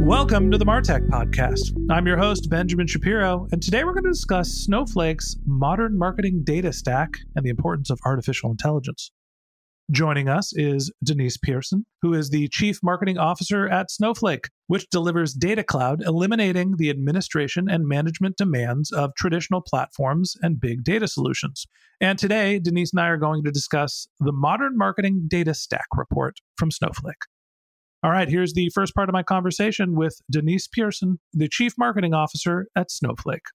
Welcome to the MarTech Podcast. I'm your host, Benjamin Shapiro, and today we're going to discuss Snowflake's Modern Marketing Data Stack and the importance of artificial intelligence. Joining us is Denise Persson, who is the Chief Marketing Officer at Snowflake, which delivers Data Cloud, eliminating the administration and management demands of traditional platforms and big data solutions. And today, Denise and I are going to discuss the Modern Marketing Data Stack report from Snowflake. All right, here's the first part of my conversation with Denise Persson, the Chief Marketing Officer at Snowflake.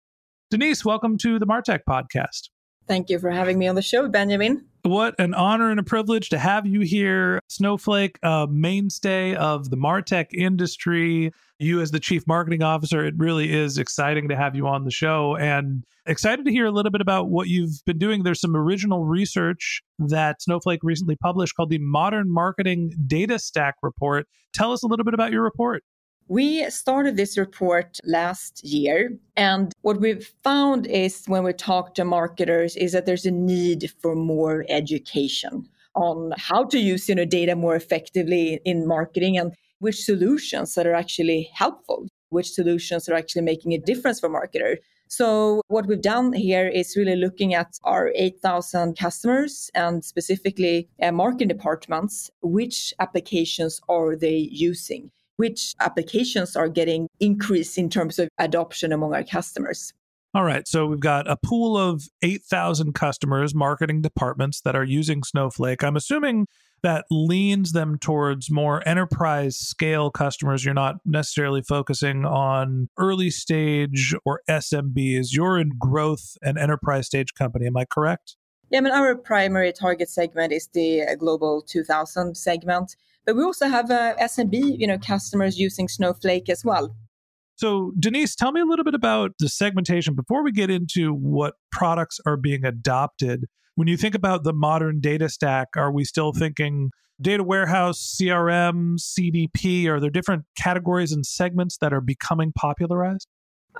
Denise, welcome to the MarTech Podcast. Thank you for having me on the show, Benjamin. What an honor and a privilege to have you here. Snowflake, a mainstay of the MarTech industry. You as the Chief Marketing Officer, it really is exciting to have you on the show and excited to hear a little bit about what you've been doing. There's some original research that Snowflake recently published called the Modern Marketing Data Stack Report. Tell us a little bit about your report. We started this report last year, and what we've found is when we talk to marketers is that there's a need for more education on how to use data more effectively in marketing and which solutions that are actually helpful, which solutions are actually making a difference for marketers. So what we've done here is really looking at our 8,000 customers and specifically marketing departments, which applications are they using? Which applications are getting increase in terms of adoption among our customers. All right. So we've got a pool of 8,000 customers, marketing departments that are using Snowflake. I'm assuming that leans them towards more enterprise scale customers. You're not necessarily focusing on early stage or SMBs. You're in growth and enterprise stage company. Am I correct? Yeah, our primary target segment is the global 2000 segment. But we also have SMB, customers using Snowflake as well. So Denise, tell me a little bit about the segmentation before we get into what products are being adopted. When you think about the modern data stack, are we still thinking data warehouse, CRM, CDP? Are there different categories and segments that are becoming popularized?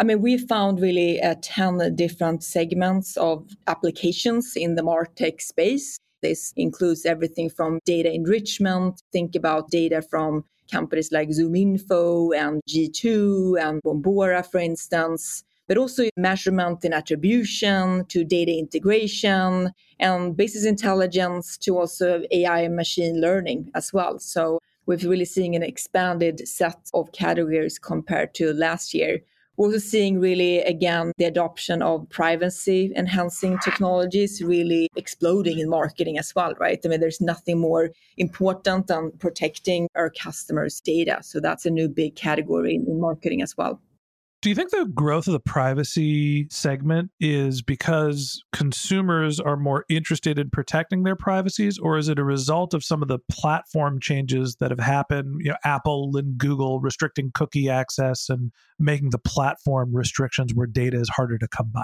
We found really 10 different segments of applications in the MarTech space. This includes everything from data enrichment, think about data from companies like ZoomInfo and G2 and Bombora, for instance, but also measurement and attribution to data integration and business intelligence to also AI and machine learning as well. So we're really seeing an expanded set of categories compared to last year. We're also seeing really, again, the adoption of privacy-enhancing technologies really exploding in marketing as well, right? There's nothing more important than protecting our customers' data. So that's a new big category in marketing as well. Do you think the growth of the privacy segment is because consumers are more interested in protecting their privacies, or is it a result of some of the platform changes that have happened, Apple and Google restricting cookie access and making the platform restrictions where data is harder to come by?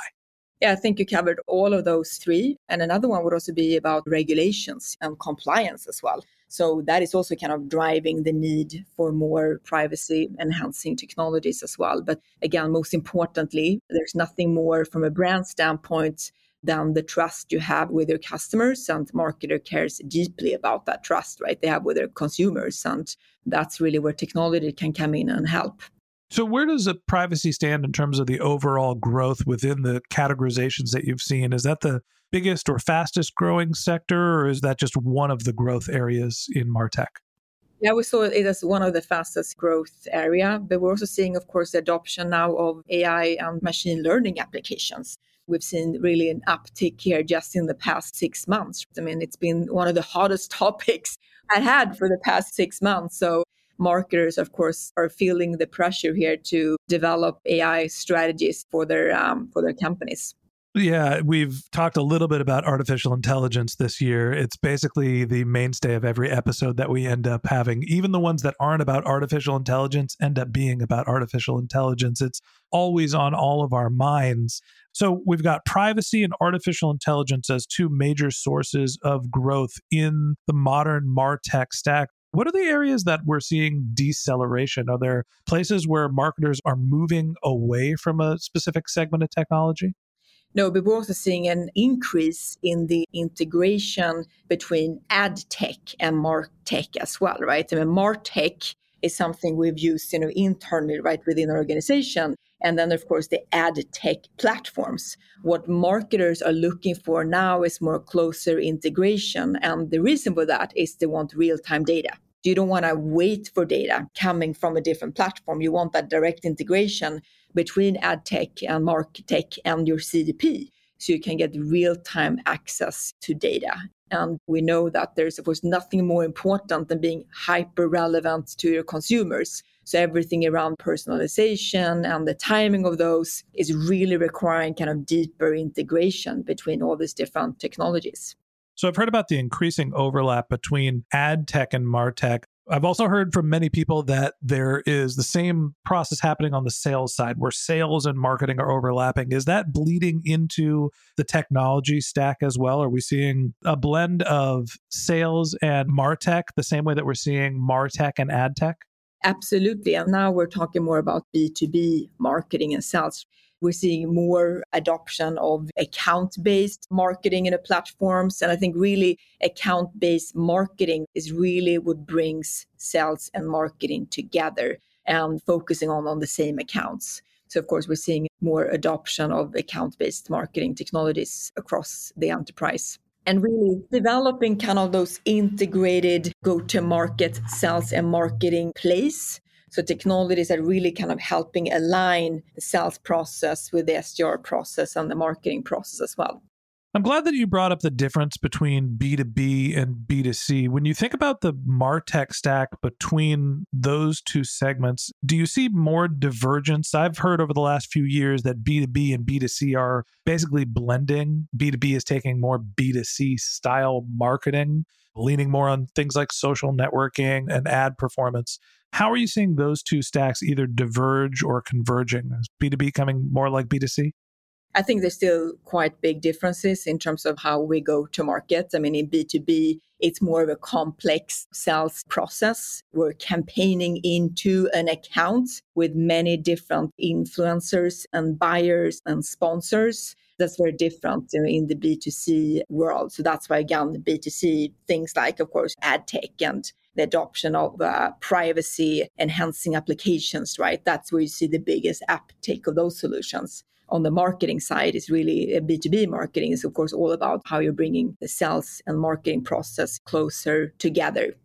Yeah, I think you covered all of those three. And another one would also be about regulations and compliance as well. So that is also kind of driving the need for more privacy-enhancing technologies as well. But again, most importantly, there's nothing more from a brand standpoint than the trust you have with your customers. And marketer cares deeply about that trust, right? They have with their consumers. And that's really where technology can come in and help. So where does the privacy stand in terms of the overall growth within the categorizations that you've seen? Is that the biggest or fastest growing sector, or is that just one of the growth areas in MarTech? Yeah, we saw it as one of the fastest growth area, but we're also seeing, of course, the adoption now of AI and machine learning applications. We've seen really an uptick here just in the past 6 months. I mean, it's been one of the hottest topics I had for the past 6 months. So marketers, of course, are feeling the pressure here to develop AI strategies for their companies. Yeah, we've talked a little bit about artificial intelligence this year. It's basically the mainstay of every episode that we end up having. Even the ones that aren't about artificial intelligence end up being about artificial intelligence. It's always on all of our minds. So we've got privacy and artificial intelligence as two major sources of growth in the modern MarTech stack. What are the areas that we're seeing deceleration? Are there places where marketers are moving away from a specific segment of technology? No, but we're also seeing an increase in the integration between ad tech and MarTech as well, right? I mean, MarTech is something we've used, internally, right, within our organization. And then, of course, the ad tech platforms. What marketers are looking for now is more closer integration. And the reason for that is they want real-time data. You don't want to wait for data coming from a different platform. You want that direct integration between ad tech and MarTech and your CDP, so you can get real-time access to data. And we know that there's, of course, nothing more important than being hyper-relevant to your consumers. So everything around personalization and the timing of those is really requiring kind of deeper integration between all these different technologies. So I've heard about the increasing overlap between ad tech and MarTech. I've also heard from many people that there is the same process happening on the sales side, where sales and marketing are overlapping. Is that bleeding into the technology stack as well? Are we seeing a blend of sales and MarTech the same way that we're seeing MarTech and ad tech? Absolutely. And now we're talking more about B2B marketing and sales. We're seeing more adoption of account-based marketing in the platforms. And I think really account-based marketing is really what brings sales and marketing together and focusing on the same accounts. So, of course, we're seeing more adoption of account-based marketing technologies across the enterprise. And really developing kind of those integrated go-to-market sales and marketing plays. So technologies are really kind of helping align the sales process with the SDR process and the marketing process as well. I'm glad that you brought up the difference between B2B and B2C. When you think about the MarTech stack between those two segments, do you see more divergence? I've heard over the last few years that B2B and B2C are basically blending. B2B is taking more B2C style marketing, leaning more on things like social networking and ad performance. How are you seeing those two stacks either diverge or converging? Is B2B coming more like B2C? I think there's still quite big differences in terms of how we go to market. I mean, in B2B, it's more of a complex sales process. We're campaigning into an account with many different influencers and buyers and sponsors. That's very different in the B2C world. So that's why, again, the B2C things like, of course, ad tech and the adoption of privacy-enhancing applications, right? That's where you see the biggest uptake of those solutions. On the marketing side, it's really B2B marketing is, of course, all about how you're bringing the sales and marketing process closer together.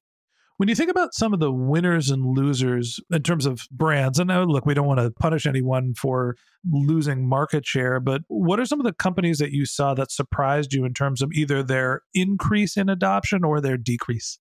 When you think about some of the winners and losers in terms of brands, and now, look, we don't want to punish anyone for losing market share, but what are some of the companies that you saw that surprised you in terms of either their increase in adoption or their decrease?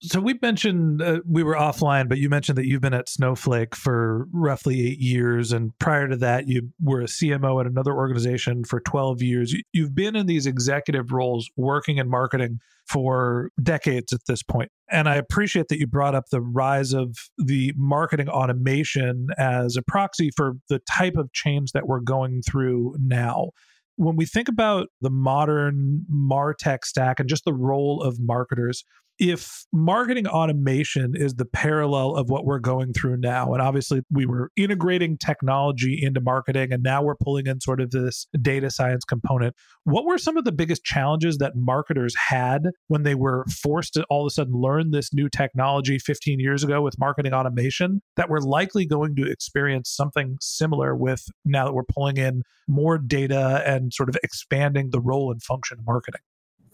So we mentioned, we were offline, but you mentioned that you've been at Snowflake for roughly 8 years. And prior to that, you were a CMO at another organization for 12 years. You've been in these executive roles working in marketing for decades at this point. And I appreciate that you brought up the rise of the marketing automation as a proxy for the type of change that we're going through now. When we think about the modern MarTech stack and just the role of marketers, if marketing automation is the parallel of what we're going through now, and obviously we were integrating technology into marketing, and now we're pulling in sort of this data science component, what were some of the biggest challenges that marketers had when they were forced to all of a sudden learn this new technology 15 years ago with marketing automation that we're likely going to experience something similar with now that we're pulling in more data and sort of expanding the role and function of marketing?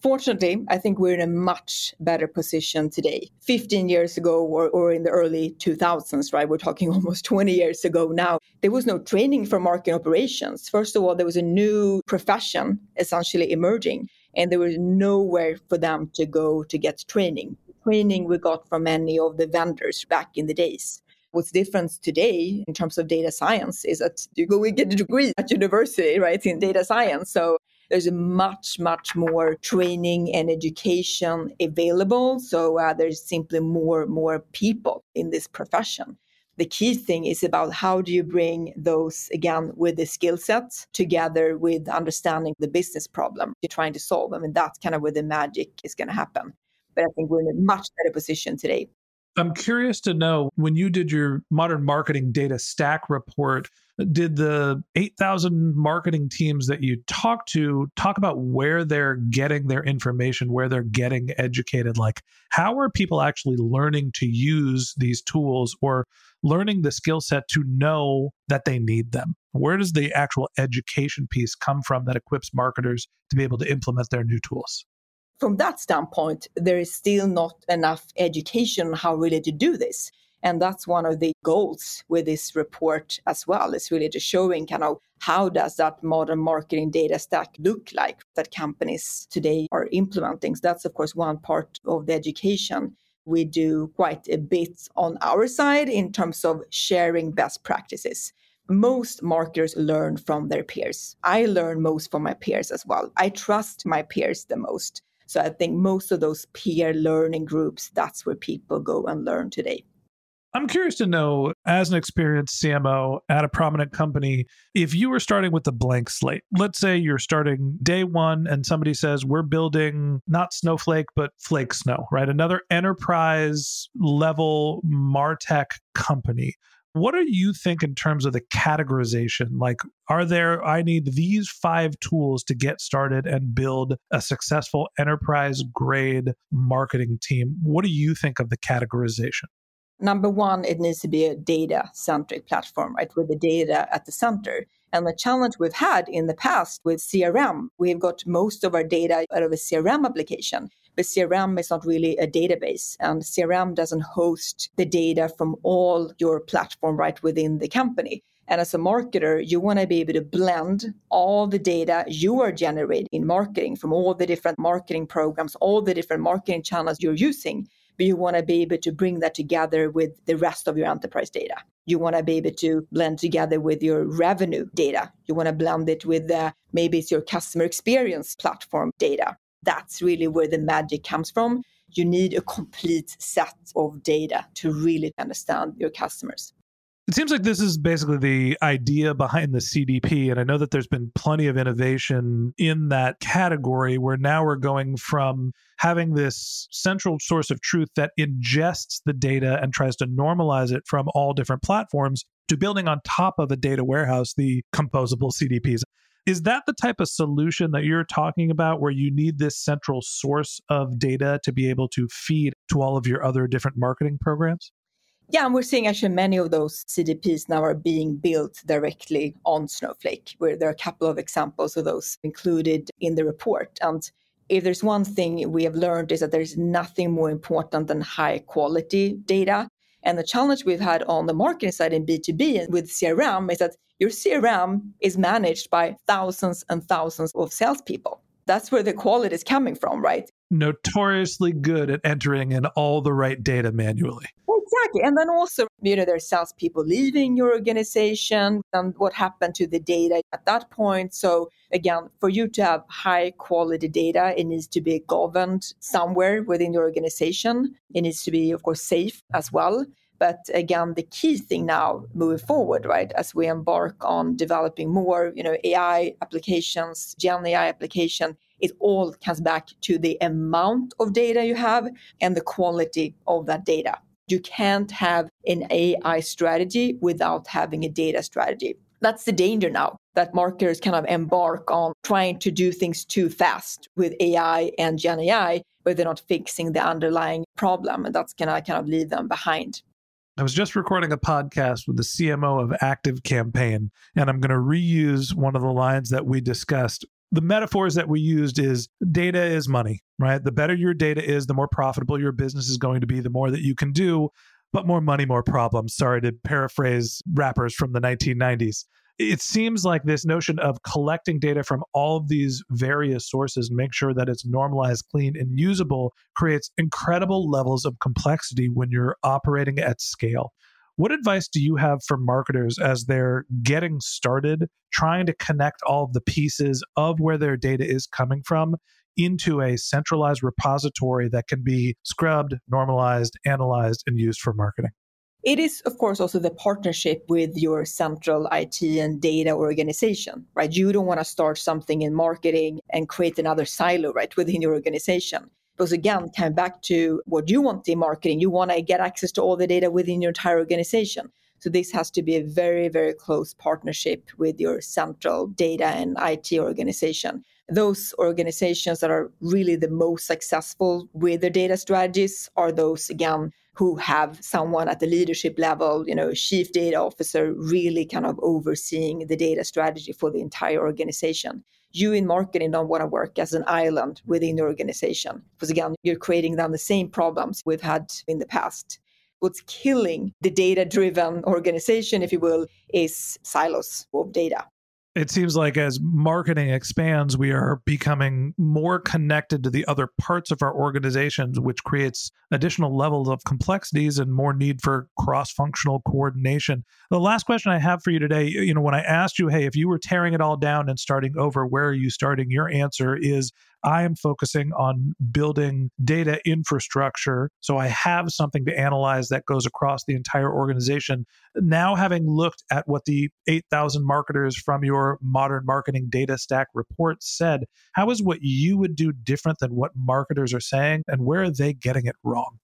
Fortunately, I think we're in a much better position today. 15 years ago or in the early 2000s, right? We're talking almost 20 years ago now. There was no training for marketing operations. First of all, there was a new profession essentially emerging, and there was nowhere for them to go to get training. The training we got from many of the vendors back in the days. What's different today in terms of data science is that you go and get a degree at university, right, in data science. So there's much, much more training and education available. So there's simply more people in this profession. The key thing is about how do you bring those, again, with the skill sets together with understanding the business problem you're trying to solve. I mean, that's kind of where the magic is going to happen. But I think we're in a much better position today. I'm curious to know, when you did your Modern Marketing Data Stack report, did the 8,000 marketing teams that you talked to talk about where they're getting their information, where they're getting educated? Like, how are people actually learning to use these tools or learning the skill set to know that they need them? Where does the actual education piece come from that equips marketers to be able to implement their new tools? From that standpoint, there is still not enough education on how really to do this. And that's one of the goals with this report as well, is really to showing kind of how does that modern marketing data stack look like that companies today are implementing. So that's, of course, one part of the education. We do quite a bit on our side in terms of sharing best practices. Most marketers learn from their peers. I learn most from my peers as well. I trust my peers the most. So I think most of those peer learning groups, that's where people go and learn today. I'm curious to know, as an experienced CMO at a prominent company, if you were starting with a blank slate, let's say you're starting day one and somebody says, we're building not Snowflake, but Flake Snow, right? Another enterprise level MarTech company. What do you think in terms of the categorization? Like, I need these 5 tools to get started and build a successful enterprise-grade marketing team. What do you think of the categorization? Number one, it needs to be a data-centric platform, right, with the data at the center. And the challenge we've had in the past with CRM, we've got most of our data out of a CRM application. But CRM is not really a database, and CRM doesn't host the data from all your platform right within the company. And as a marketer, you want to be able to blend all the data you are generating in marketing from all the different marketing programs, all the different marketing channels you're using, but you want to be able to bring that together with the rest of your enterprise data. You want to be able to blend together with your revenue data. You want to blend it with maybe it's your customer experience platform data. That's really where the magic comes from. You need a complete set of data to really understand your customers. It seems like this is basically the idea behind the CDP. And I know that there's been plenty of innovation in that category where now we're going from having this central source of truth that ingests the data and tries to normalize it from all different platforms to building on top of a data warehouse, the composable CDPs. Is that the type of solution that you're talking about where you need this central source of data to be able to feed to all of your other different marketing programs? Yeah, and we're seeing actually many of those CDPs now are being built directly on Snowflake, where there are a couple of examples of those included in the report. And if there's one thing we have learned is that there's nothing more important than high quality data. And the challenge we've had on the marketing side in B2B and with CRM is that your CRM is managed by thousands and thousands of salespeople. That's where the quality is coming from, right? Notoriously good at entering in all the right data manually. Exactly. And then also, there's salespeople leaving your organization and what happened to the data at that point. So again, for you to have high quality data, it needs to be governed somewhere within your organization. It needs to be, of course, safe as well. But again, the key thing now moving forward, right, as we embark on developing more, AI applications, Gen AI application, it all comes back to the amount of data you have and the quality of that data. You can't have an AI strategy without having a data strategy. That's the danger now, that marketers kind of embark on trying to do things too fast with AI and Gen AI, but they're not fixing the underlying problem. And that's going to kind of leave them behind. I was just recording a podcast with the CMO of Active Campaign, and I'm going to reuse one of the lines that we discussed. The metaphors that we used is data is money, right? The better your data is, the more profitable your business is going to be, the more that you can do, but more money, more problems. Sorry to paraphrase rappers from the 1990s. It seems like this notion of collecting data from all of these various sources, make sure that it's normalized, clean, and usable, creates incredible levels of complexity when you're operating at scale. What advice do you have for marketers as they're getting started, trying to connect all of the pieces of where their data is coming from into a centralized repository that can be scrubbed, normalized, analyzed, and used for marketing? It is, of course, also the partnership with your central IT and data organization, right? You don't want to start something in marketing and create another silo, right, within your organization. Because again, coming back to what you want in marketing, you want to get access to all the data within your entire organization. So this has to be a very, very close partnership with your central data and IT organization. Those organizations that are really the most successful with their data strategies are those, again, who have someone at the leadership level, you know, chief data officer, really kind of overseeing the data strategy for the entire organization. You in marketing don't want to work as an island within the organization, because again, you're creating then the same problems we've had in the past. What's killing the data-driven organization, if you will, is silos of data. It seems like as marketing expands, we are becoming more connected to the other parts of our organizations, which creates additional levels of complexities and more need for cross-functional coordination. The last question I have for you today, you know, when I asked you, hey, if you were tearing it all down and starting over, where are you starting? Your answer is, I am focusing on building data infrastructure. So I have something to analyze that goes across the entire organization. Now, having looked at what the 8,000 marketers from your Modern Marketing Data Stack report said, how is what you would do different than what marketers are saying, and where are they getting it wrong?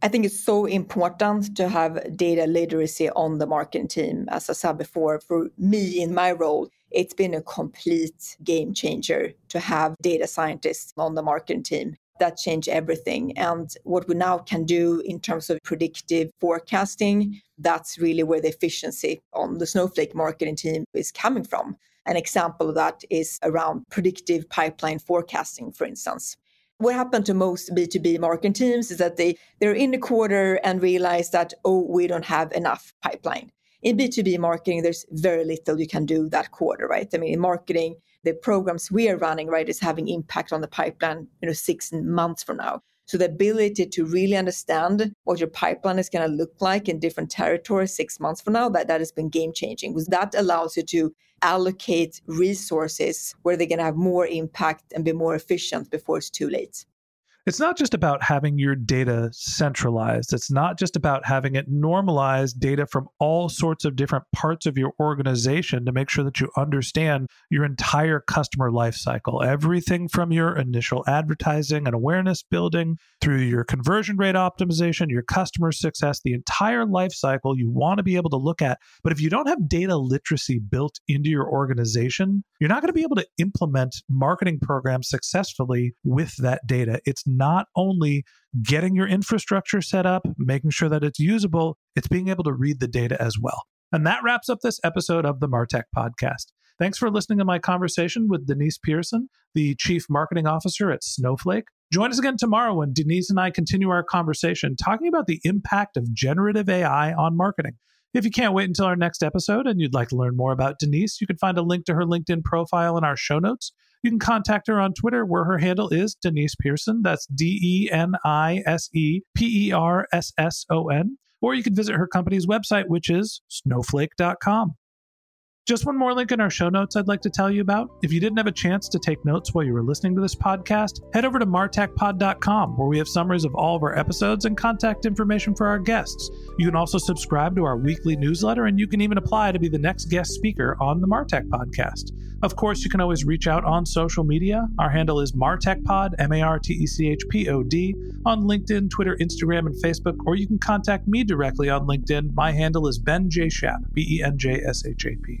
I think it's so important to have data literacy on the marketing team. As I said before, for me in my role, it's been a complete game changer to have data scientists on the marketing team. That changed everything. And what we now can do in terms of predictive forecasting, that's really where the efficiency on the Snowflake marketing team is coming from. An example of that is around predictive pipeline forecasting, for instance. What happened to most B2B marketing teams is that they're in the quarter and realize that, oh, we don't have enough pipeline. In B2B marketing, there's very little you can do that quarter, right? I mean, in marketing, the programs we are running, right, is having impact on the pipeline, you know, 6 months from now. So the ability to really understand what your pipeline is going to look like in different territories 6 months from now, that has been game-changing, because that allows you to allocate resources where they're going to have more impact and be more efficient before it's too late. It's not just about having your data centralized. It's not just about having it normalized, data from all sorts of different parts of your organization to make sure that you understand your entire customer lifecycle. Everything from your initial advertising and awareness building through your conversion rate optimization, your customer success, the entire lifecycle you want to be able to look at. But if you don't have data literacy built into your organization, you're not going to be able to implement marketing programs successfully with that data. It's not only getting your infrastructure set up, making sure that it's usable, it's being able to read the data as well. And that wraps up this episode of the MarTech Podcast. Thanks for listening to my conversation with Denise Persson, the Chief Marketing Officer at Snowflake. Join us again tomorrow when Denise and I continue our conversation talking about the impact of generative AI on marketing. If you can't wait until our next episode and you'd like to learn more about Denise, you can find a link to her LinkedIn profile in our show notes. You can contact her on Twitter, where her handle is Denise Persson. That's DenisePersson. Or you can visit her company's website, which is snowflake.com. Just one more link in our show notes I'd like to tell you about. If you didn't have a chance to take notes while you were listening to this podcast, head over to martechpod.com, where we have summaries of all of our episodes and contact information for our guests. You can also subscribe to our weekly newsletter, and you can even apply to be the next guest speaker on the MarTech Podcast. Of course, you can always reach out on social media. Our handle is MarTechPod, MarTechPod, on LinkedIn, Twitter, Instagram, and Facebook, or you can contact me directly on LinkedIn. My handle is BenJShap, BenJShap.